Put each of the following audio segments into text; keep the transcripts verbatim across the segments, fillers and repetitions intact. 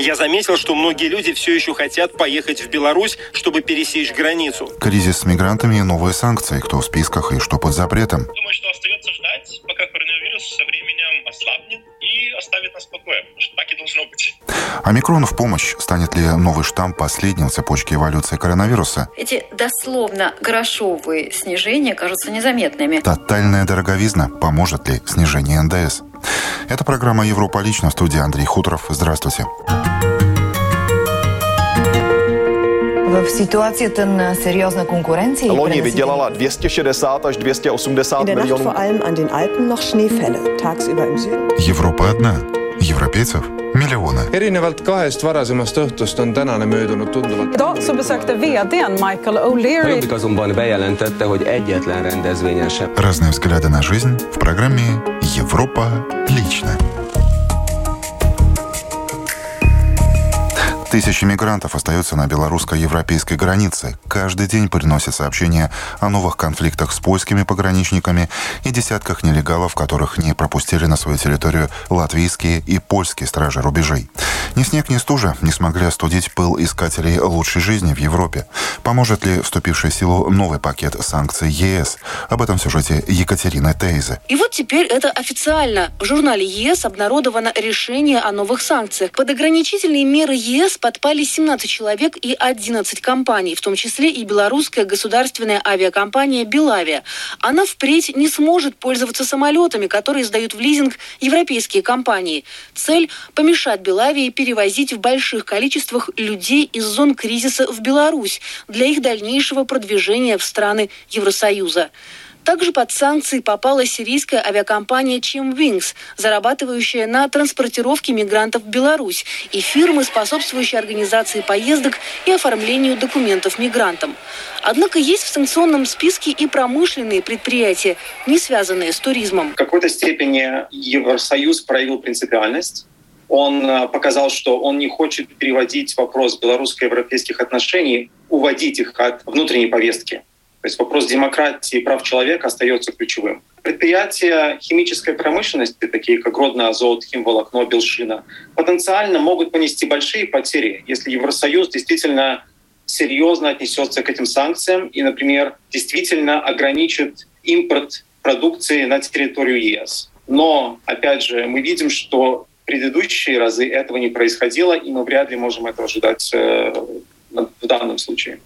Я заметил, что многие люди все еще хотят поехать в Беларусь, чтобы пересечь границу. Кризис с мигрантами и новые санкции, кто в списках и что под запретом. Думаю, что остается ждать, пока коронавирус со временем ослабнет и оставит нас в покое. Так и должно быть. Омикрон в помощь. Станет ли новый штамм последним в цепочке эволюции коронавируса? Эти дословно грошовые снижения кажутся незаметными. Тотальная дороговизна. Поможет ли снижение эн дэ эс? Это программа «Европа лично», в студии Андрей Хутеров. Здравствуйте. В ситуации на серьезной конкуренции Лония выделала двести шестьдесят - двести восемьдесят миллионов. Европа одна. Европейцев миллионы. Разные взгляды на жизнь в программе «Европа лично». Тысячи мигрантов остаются на белорусско-европейской границе. Каждый день приносят сообщения о новых конфликтах с польскими пограничниками и десятках нелегалов, которых не пропустили на свою территорию латвийские и польские стражи рубежей. Ни снег, ни стужа не смогли остудить пыл искателей лучшей жизни в Европе. Поможет ли вступивший в силу новый пакет санкций е эс? Об этом в сюжете Екатерины Тейзе. И вот теперь это официально. В журнале е эс обнародовано решение о новых санкциях. Под ограничительные меры е эс подпали семнадцать человек и одиннадцать компаний, в том числе и белорусская государственная авиакомпания «Белавия». Она впредь не сможет пользоваться самолетами, которые сдают в лизинг европейские компании. Цель – помешать «Белавии» перевозить в больших количествах людей из зон кризиса в Беларусь для их дальнейшего продвижения в страны Евросоюза. Также под санкции попала сирийская авиакомпания Chimwings, зарабатывающая на транспортировке мигрантов в Беларусь, и фирмы, способствующие организации поездок и оформлению документов мигрантам. Однако есть в санкционном списке и промышленные предприятия, не связанные с туризмом. В какой-то степени Евросоюз проявил принципиальность. Он показал, что он не хочет переводить вопрос белорусско-европейских отношений, уводить их от внутренней повестки. То есть вопрос демократии и прав человека остается ключевым. Предприятия химической промышленности, такие как Гродно-Азот, Химволокно, Белшина, потенциально могут понести большие потери, если Евросоюз действительно серьезно отнесется к этим санкциям и, например, действительно ограничит импорт продукции на территорию е эс. Но, опять же, мы видим, что в предыдущие разы этого не происходило, и мы вряд ли можем этого ожидать в данном случае.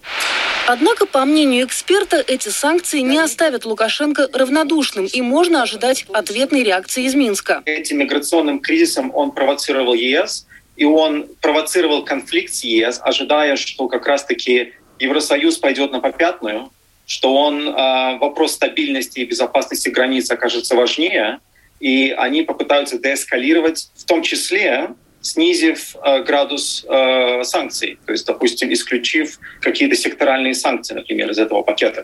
Однако, по мнению эксперта, эти санкции не оставят Лукашенко равнодушным, и можно ожидать ответной реакции из Минска. Этим миграционным кризисом он провоцировал е эс, и он провоцировал конфликт с е эс, ожидая, что как раз-таки Евросоюз пойдет на попятную, что он э, вопрос стабильности и безопасности границ окажется важнее, и они попытаются деэскалировать, в том числе снизив э, градус э, санкций, то есть, допустим, исключив какие-то секторальные санкции, например, из этого пакета.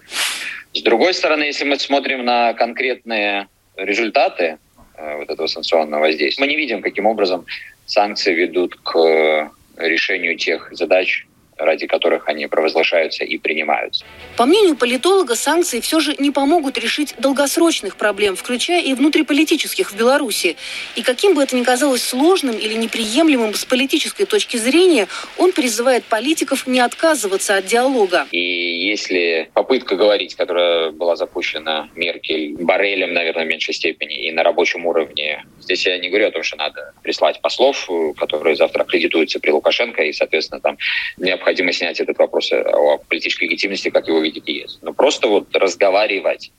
С другой стороны, если мы смотрим на конкретные результаты э, вот этого санкционного воздействия, мы не видим, каким образом санкции ведут к э, решению тех задач, ради которых они провозглашаются и принимаются. По мнению политолога, санкции все же не помогут решить долгосрочных проблем, включая и внутриполитических в Беларуси. И каким бы это ни казалось сложным или неприемлемым с политической точки зрения, он призывает политиков не отказываться от диалога. И если попытка говорить, которая была запущена Меркель, Боррелем, наверное, в меньшей степени, и на рабочем уровне, здесь я не говорю о том, что надо прислать послов, которые завтра аккредитуются при Лукашенко, и, соответственно, там необходимо Необходимо снять этот вопрос о политической легитимности, как его видит е эс. Но просто вот разговаривать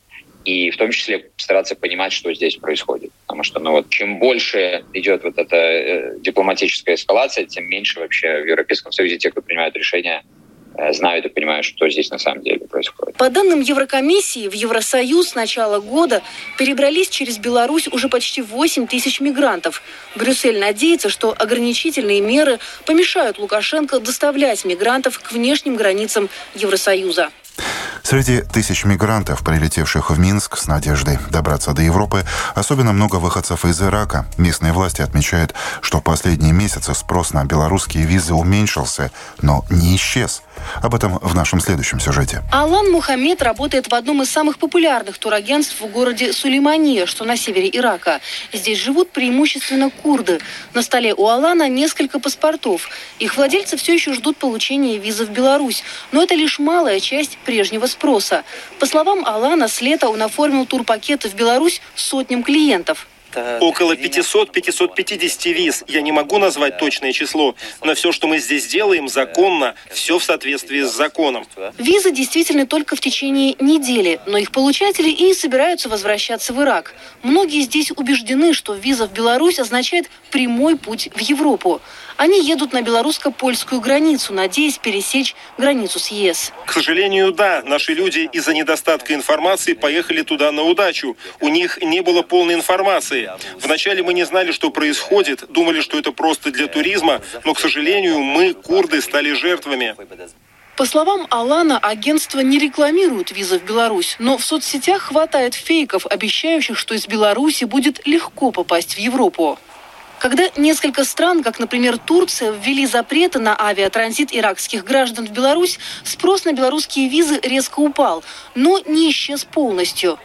и в том числе стараться понимать, что здесь происходит. Потому что ну вот, чем больше идет вот эта э, дипломатическая эскалация, тем меньше вообще в Европейском Союзе тех, кто принимает решения, знают и понимают, что здесь на самом деле происходит. По данным Еврокомиссии, в Евросоюз с начала года перебрались через Беларусь уже почти восемь тысяч мигрантов. Брюссель надеется, что ограничительные меры помешают Лукашенко доставлять мигрантов к внешним границам Евросоюза. Среди тысяч мигрантов, прилетевших в Минск с надеждой добраться до Европы, особенно много выходцев из Ирака. Местные власти отмечают, что в последние месяцы спрос на белорусские визы уменьшился, но не исчез. Об этом в нашем следующем сюжете. Алан Мухаммед работает в одном из самых популярных турагентств в городе Сулеймания, что на севере Ирака. Здесь живут преимущественно курды. На столе у Алана несколько паспортов. Их владельцы все еще ждут получения визы в Беларусь. Но это лишь малая часть прежнего спроса. По словам Алана, с лета он оформил турпакеты в Беларусь сотням клиентов. Около пятьсот — пятьсот пятьдесят виз. Я не могу назвать точное число, но все, что мы здесь делаем, законно, все в соответствии с законом. Визы действительны только в течение недели, но их получатели и не собираются возвращаться в Ирак. Многие здесь убеждены, что виза в Беларусь означает прямой путь в Европу. Они едут на белорусско-польскую границу, надеясь пересечь границу с ЕС. К сожалению, да. Наши люди из-за недостатка информации поехали туда на удачу. У них не было полной информации. Вначале мы не знали, что происходит, думали, что это просто для туризма, но, к сожалению, мы, курды, стали жертвами. По словам Алана, агентство не рекламирует визы в Беларусь, но в соцсетях хватает фейков, обещающих, что из Беларуси будет легко попасть в Европу. Когда несколько стран, как, например, Турция, ввели запреты на авиатранзит иракских граждан в Беларусь, спрос на белорусские визы резко упал, но не исчез полностью.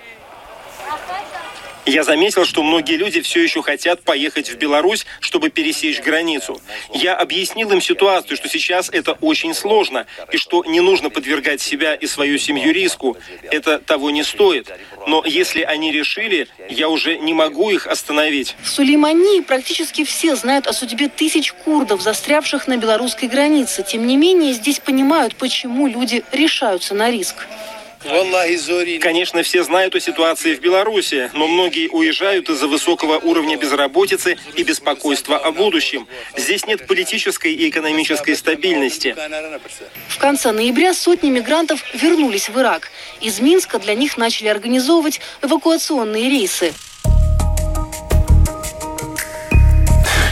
Я заметил, что многие люди все еще хотят поехать в Беларусь, чтобы пересечь границу. Я объяснил им ситуацию, что сейчас это очень сложно, и что не нужно подвергать себя и свою семью риску. Это того не стоит. Но если они решили, я уже не могу их остановить. В Сулеймании практически все знают о судьбе тысяч курдов, застрявших на белорусской границе. Тем не менее, здесь понимают, почему люди решаются на риск. Конечно, все знают о ситуации в Беларуси, но многие уезжают из-за высокого уровня безработицы и беспокойства о будущем. Здесь нет политической и экономической стабильности. В конце ноября сотни мигрантов вернулись в Ирак. Из Минска для них начали организовывать эвакуационные рейсы.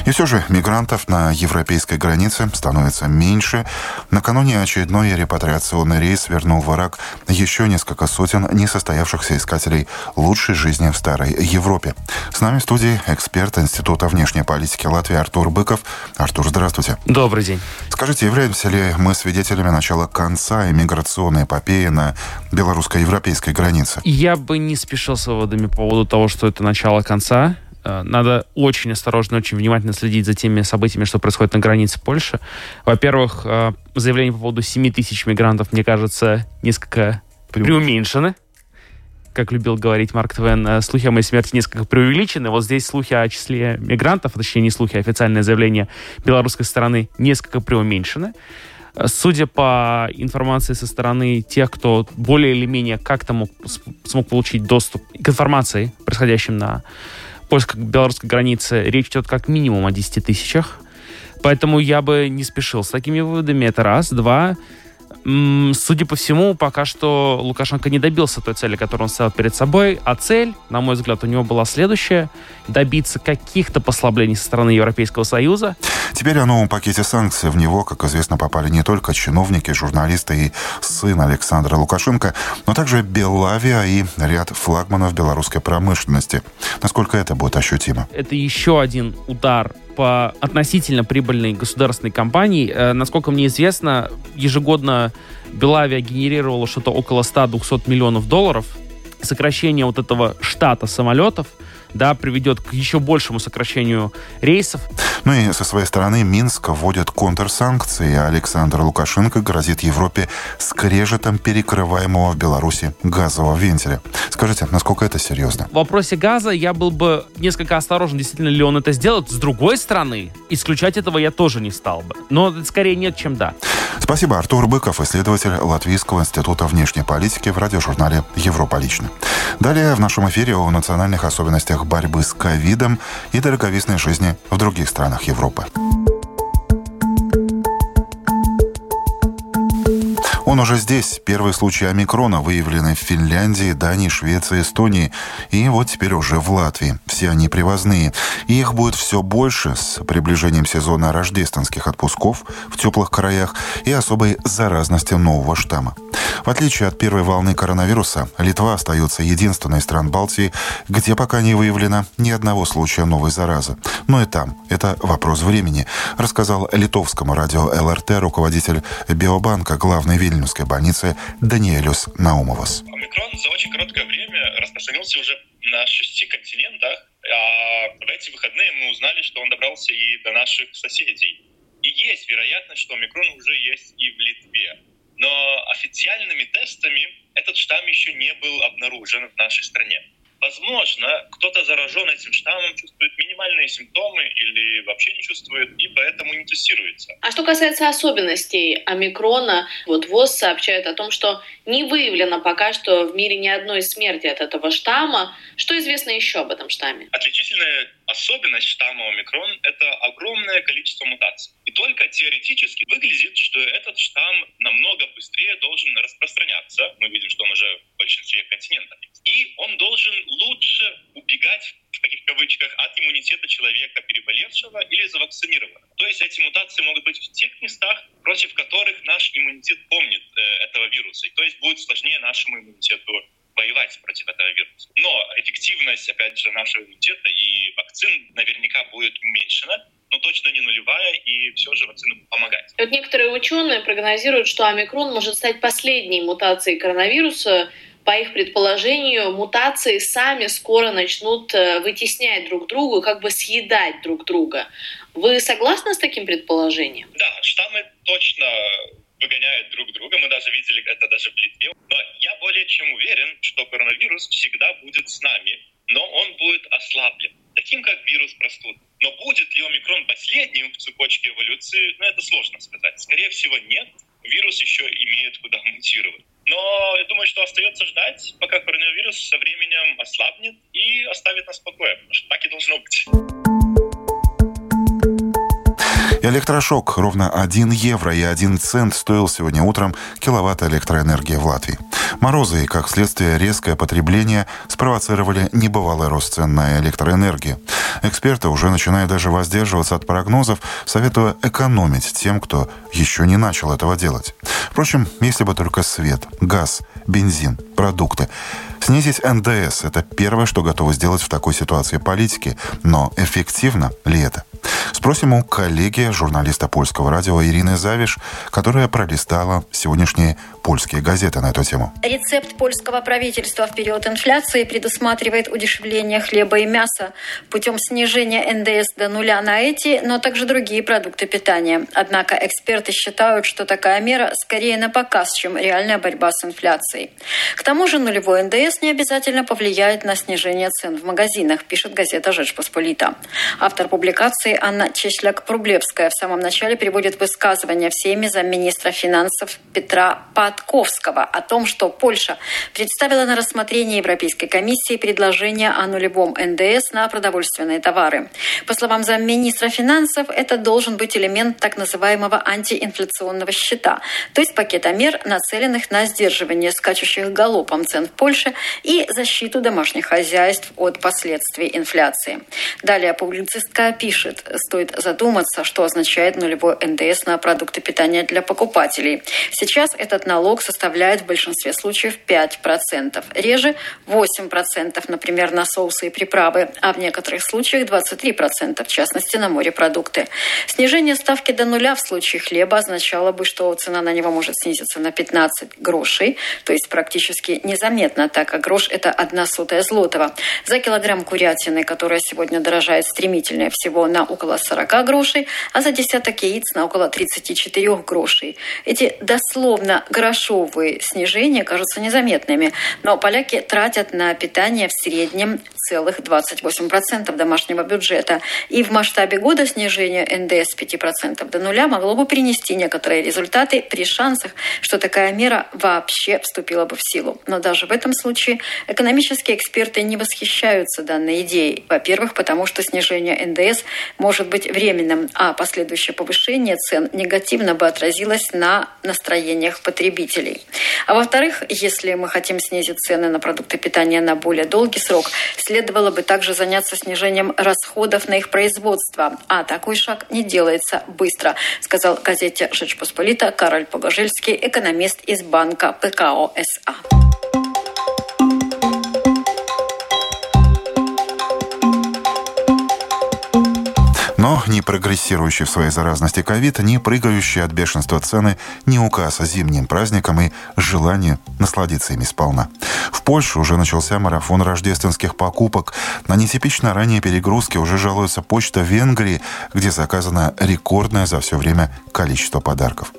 И все же мигрантов на европейской границе становится меньше. Накануне очередной репатриационный рейс вернул в Ирак еще несколько сотен несостоявшихся искателей лучшей жизни в старой Европе. С нами в студии эксперт Института внешней политики Латвии Артур Быков. Артур, здравствуйте. Добрый день. Скажите, являемся ли мы свидетелями начала конца иммиграционной эпопеи на белорусско-европейской границе? Я бы не спешил с выводами по поводу того, что это начало конца. Надо очень осторожно, очень внимательно следить за теми событиями, что происходит на границе Польши. Во-первых, заявления по поводу семи тысяч мигрантов, мне кажется, несколько преуменьшены. Как любил говорить Марк Твен, слухи о моей смерти несколько преувеличены. Вот здесь слухи о числе мигрантов, точнее не слухи, а официальное заявление белорусской стороны несколько преуменьшены. Судя по информации со стороны тех, кто более или менее как-то мог, смог получить доступ к информации, происходящим на польско-белорусской границе, речь идет как минимум о десяти тысячах. Поэтому я бы не спешил с такими выводами. Это раз. Два. М-м, судя по всему, пока что Лукашенко не добился той цели, которую он ставил перед собой. А цель, на мой взгляд, у него была следующая. Добиться каких-то послаблений со стороны Европейского Союза. Теперь о новом пакете санкций. В него, как известно, попали не только чиновники, журналисты и сын Александра Лукашенко, но также Белавия и ряд флагманов белорусской промышленности. Насколько это будет ощутимо? Это еще один удар по относительно прибыльной государственной компании. Э, насколько мне известно, ежегодно Белавия генерировала что-то около ста-двухсот миллионов долларов. Сокращение вот этого штата самолетов, да, приведет к еще большему сокращению рейсов. Ну и со своей стороны Минск вводит контрсанкции, а Александр Лукашенко грозит Европе скрежетом перекрываемого в Беларуси газового вентиля. Скажите, насколько это серьезно? В вопросе газа я был бы несколько осторожен, действительно ли он это сделает. С другой стороны, исключать этого я тоже не стал бы. Но скорее нет, чем да. Спасибо. Артур Быков, исследователь Латвийского института внешней политики в радиожурнале «Европа лично». Далее в нашем эфире о национальных особенностях борьбы с ковидом и дороговизной жизни в других странах Европы. Он уже здесь. Первые случаи омикрона выявлены в Финляндии, Дании, Швеции, Эстонии. И вот теперь уже в Латвии. Все они привозные. И их будет все больше с приближением сезона рождественских отпусков в теплых краях и особой заразности нового штамма. В отличие от первой волны коронавируса, Литва остается единственной из стран Балтии, где пока не выявлено ни одного случая новой заразы. Но и там это вопрос времени, рассказал литовскому радио ЛРТ руководитель Биобанка главной вильнюсской больницы Даниэлюс Наумовас. Омикрон за очень короткое время распространился уже на шести континентах, а в эти выходные мы узнали, что он добрался и до наших соседей. И есть вероятность, что омикрон уже есть и в Литве. Но официальными тестами этот штамм еще не был обнаружен в нашей стране. Возможно, кто-то заражен этим штаммом, чувствует минимальные симптомы или вообще не чувствует, и поэтому не тестируется. А что касается особенностей омикрона, вот ВОЗ сообщает о том, что не выявлено пока что в мире ни одной смерти от этого штамма. Что известно еще об этом штамме? Отличительная особенность штамма омикрон – это огромное количество мутаций. И только теоретически выглядит, что этот штамм намного быстрее должен распространяться. Мы видим, что он уже в большинстве континентов. И он должен лучше убегать, в таких кавычках, от иммунитета человека, переболевшего или завакцинированного. То есть эти мутации могут быть в тех местах, против которых наш иммунитет помнит э, этого вируса. И то есть будет сложнее нашему иммунитету воевать против этого вируса. Но эффективность, опять же, нашего иммунитета и вакцин наверняка будет уменьшена, но точно не нулевая, и все же вакцина будет помогать. Вот некоторые ученые прогнозируют, что омикрон может стать последней мутацией коронавируса. По их предположению, мутации сами скоро начнут вытеснять друг друга, как бы съедать друг друга. Вы согласны с таким предположением? Да, штаммы точно выгоняют друг друга. Мы даже видели это даже в Литве. Но я более чем уверен, что коронавирус всегда будет с нами, но он будет ослаблен, таким как вирус простуды. Но будет ли омикрон последним в цепочке эволюции, ну, это сложно сказать. Скорее всего, нет. Вирус еще имеет куда мутировать. Но я думаю, что остается ждать, пока коронавирус со временем ослабнет и оставит нас в покое, потому что так и должно быть. Электрошок. Ровно один евро и один цент стоил сегодня утром киловатт электроэнергии в Латвии. Морозы и, как следствие, резкое потребление спровоцировали небывалый рост цен на электроэнергию. Эксперты уже начинают даже воздерживаться от прогнозов, советуя экономить тем, кто еще не начал этого делать. Впрочем, если бы только свет, газ, бензин, продукты. Снизить эн дэ эс – это первое, что готовы сделать в такой ситуации политики. Но эффективно ли это? Спросим у коллеги, журналиста польского радио Ирины Завиш, которая пролистала сегодняшние польские газеты на эту тему. Рецепт польского правительства в период инфляции предусматривает удешевление хлеба и мяса путем снижения эн дэ эс до нуля на эти, но также другие продукты питания. Однако эксперты считают, что такая мера скорее на показ, чем реальная борьба с инфляцией. К тому же нулевой эн дэ эс не обязательно повлияет на снижение цен в магазинах, пишет газета «Rzeczpospolita». Автор публикации Анна Чешляк-Прублевская в самом начале приводит высказывание всеми замминистра финансов Петра Подковского о том, что Польша представила на рассмотрение Европейской комиссии предложение о нулевом эн дэ эс на продовольственные товары. По словам замминистра финансов, это должен быть элемент так называемого антиинфляционного счета, то есть пакета мер, нацеленных на сдерживание скачущих галопом цен в Польше и защиту домашних хозяйств от последствий инфляции. Далее публицистка пишет, стоит задуматься, что означает нулевой эн дэ эс на продукты питания для покупателей. Сейчас этот налог составляет в большинстве случаев пять процентов, реже восемь процентов, например, на соусы и приправы, а в некоторых случаях двадцать три процента, в частности, на морепродукты. Снижение ставки до нуля в случае хлеба означало бы, что цена на него может снизиться на пятнадцать грошей, то есть практически незаметно, так как грош – это одна сотая злотого. За килограмм курятины, которая сегодня дорожает стремительно всего на около сорок грошей, а за десяток яиц на около тридцать четыре грошей. Эти дословно грошовые снижения кажутся незаметными, но поляки тратят на питание в среднем целых двадцать восемь процентов домашнего бюджета. И в масштабе года снижение эн дэ эс с пяти процентов до нуля могло бы принести некоторые результаты при шансах, что такая мера вообще вступила бы в силу. Но даже в этом случае экономические эксперты не восхищаются данной идеей. Во-первых, потому что снижение эн дэ эс может быть быть временным, а последующее повышение цен негативно бы отразилось на настроениях потребителей. А во-вторых, если мы хотим снизить цены на продукты питания на более долгий срок, следовало бы также заняться снижением расходов на их производство. А такой шаг не делается быстро, сказал газете «Жечпосполита» Кароль Погожельский, экономист из банка ПКО СА. Но не прогрессирующий в своей заразности ковид, не прыгающие от бешенства цены, не указ зимним праздникам и желание насладиться ими сполна. В Польше уже начался марафон рождественских покупок. На нетипично ранние перегрузки уже жалуется почта Венгрии, где заказано рекордное за все время количество подарков.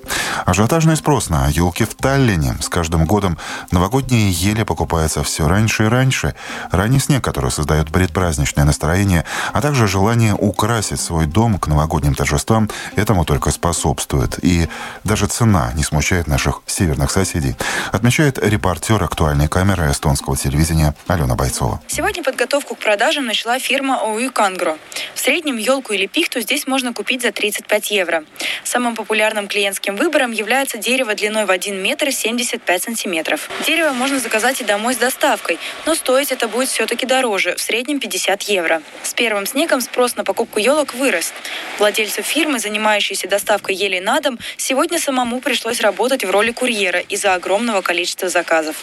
Ажиотажный спрос на елки в Таллине. С каждым годом новогодние ели покупаются все раньше и раньше. Ранний снег, который создает предпраздничное настроение, а также желание украсить свой Свой дом к новогодним торжествам этому только способствует. И даже цена не смущает наших северных соседей, отмечает репортер актуальной камеры эстонского телевидения Алена Бойцова. Сегодня подготовку к продажам начала фирма о ю Kangro. В среднем елку или пихту здесь можно купить за тридцать пять евро. Самым популярным клиентским выбором является дерево длиной в один метр семьдесят пять сантиметров. Дерево можно заказать и домой с доставкой, но стоить это будет все-таки дороже, в среднем пятьдесят евро. С первым снегом спрос на покупку елок вырос. Вырос. Владельцу фирмы, занимающейся доставкой ели на дом, сегодня самому пришлось работать в роли курьера из-за огромного количества заказов.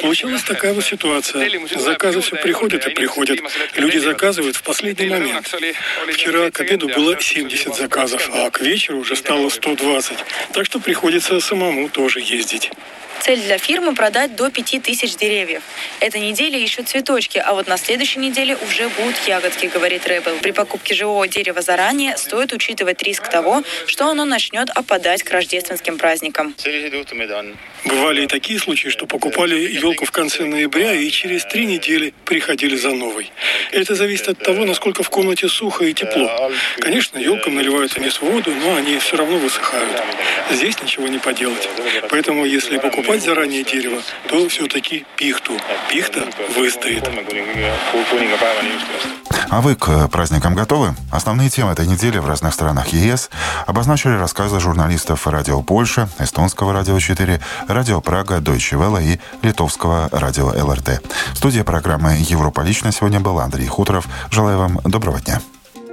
Получилась такая вот ситуация. Заказы все приходят и приходят. Люди заказывают в последний момент. Вчера к обеду было семьдесят заказов, а к вечеру уже стало сто двадцать. Так что приходится самому тоже ездить. Цель для фирмы – продать до пяти тысяч деревьев. Этой неделе еще цветочки, а вот на следующей неделе уже будут ягодки, говорит Рэббл. При покупке живого дерева заранее стоит учитывать риск того, что оно начнет опадать к рождественским праздникам. Бывали и такие случаи, что покупали елку в конце ноября и через три недели приходили за новой. Это зависит от того, насколько в комнате сухо и тепло. Конечно, елкам наливают вниз воду, но они все равно высыхают. Здесь ничего не поделать. Поэтому, если покупать заранее дерево, то все-таки пихту. Пихта выстоит. А вы к праздникам готовы? Основные темы этой недели в разных странах ЕС обозначили рассказы журналистов радио Польша, эстонского радио четыре, радио Прага, Deutsche Welle и литовского радио ЛРТ. В студии программы «Европа лично» сегодня был Андрей Хутеров. Желаю вам доброго дня.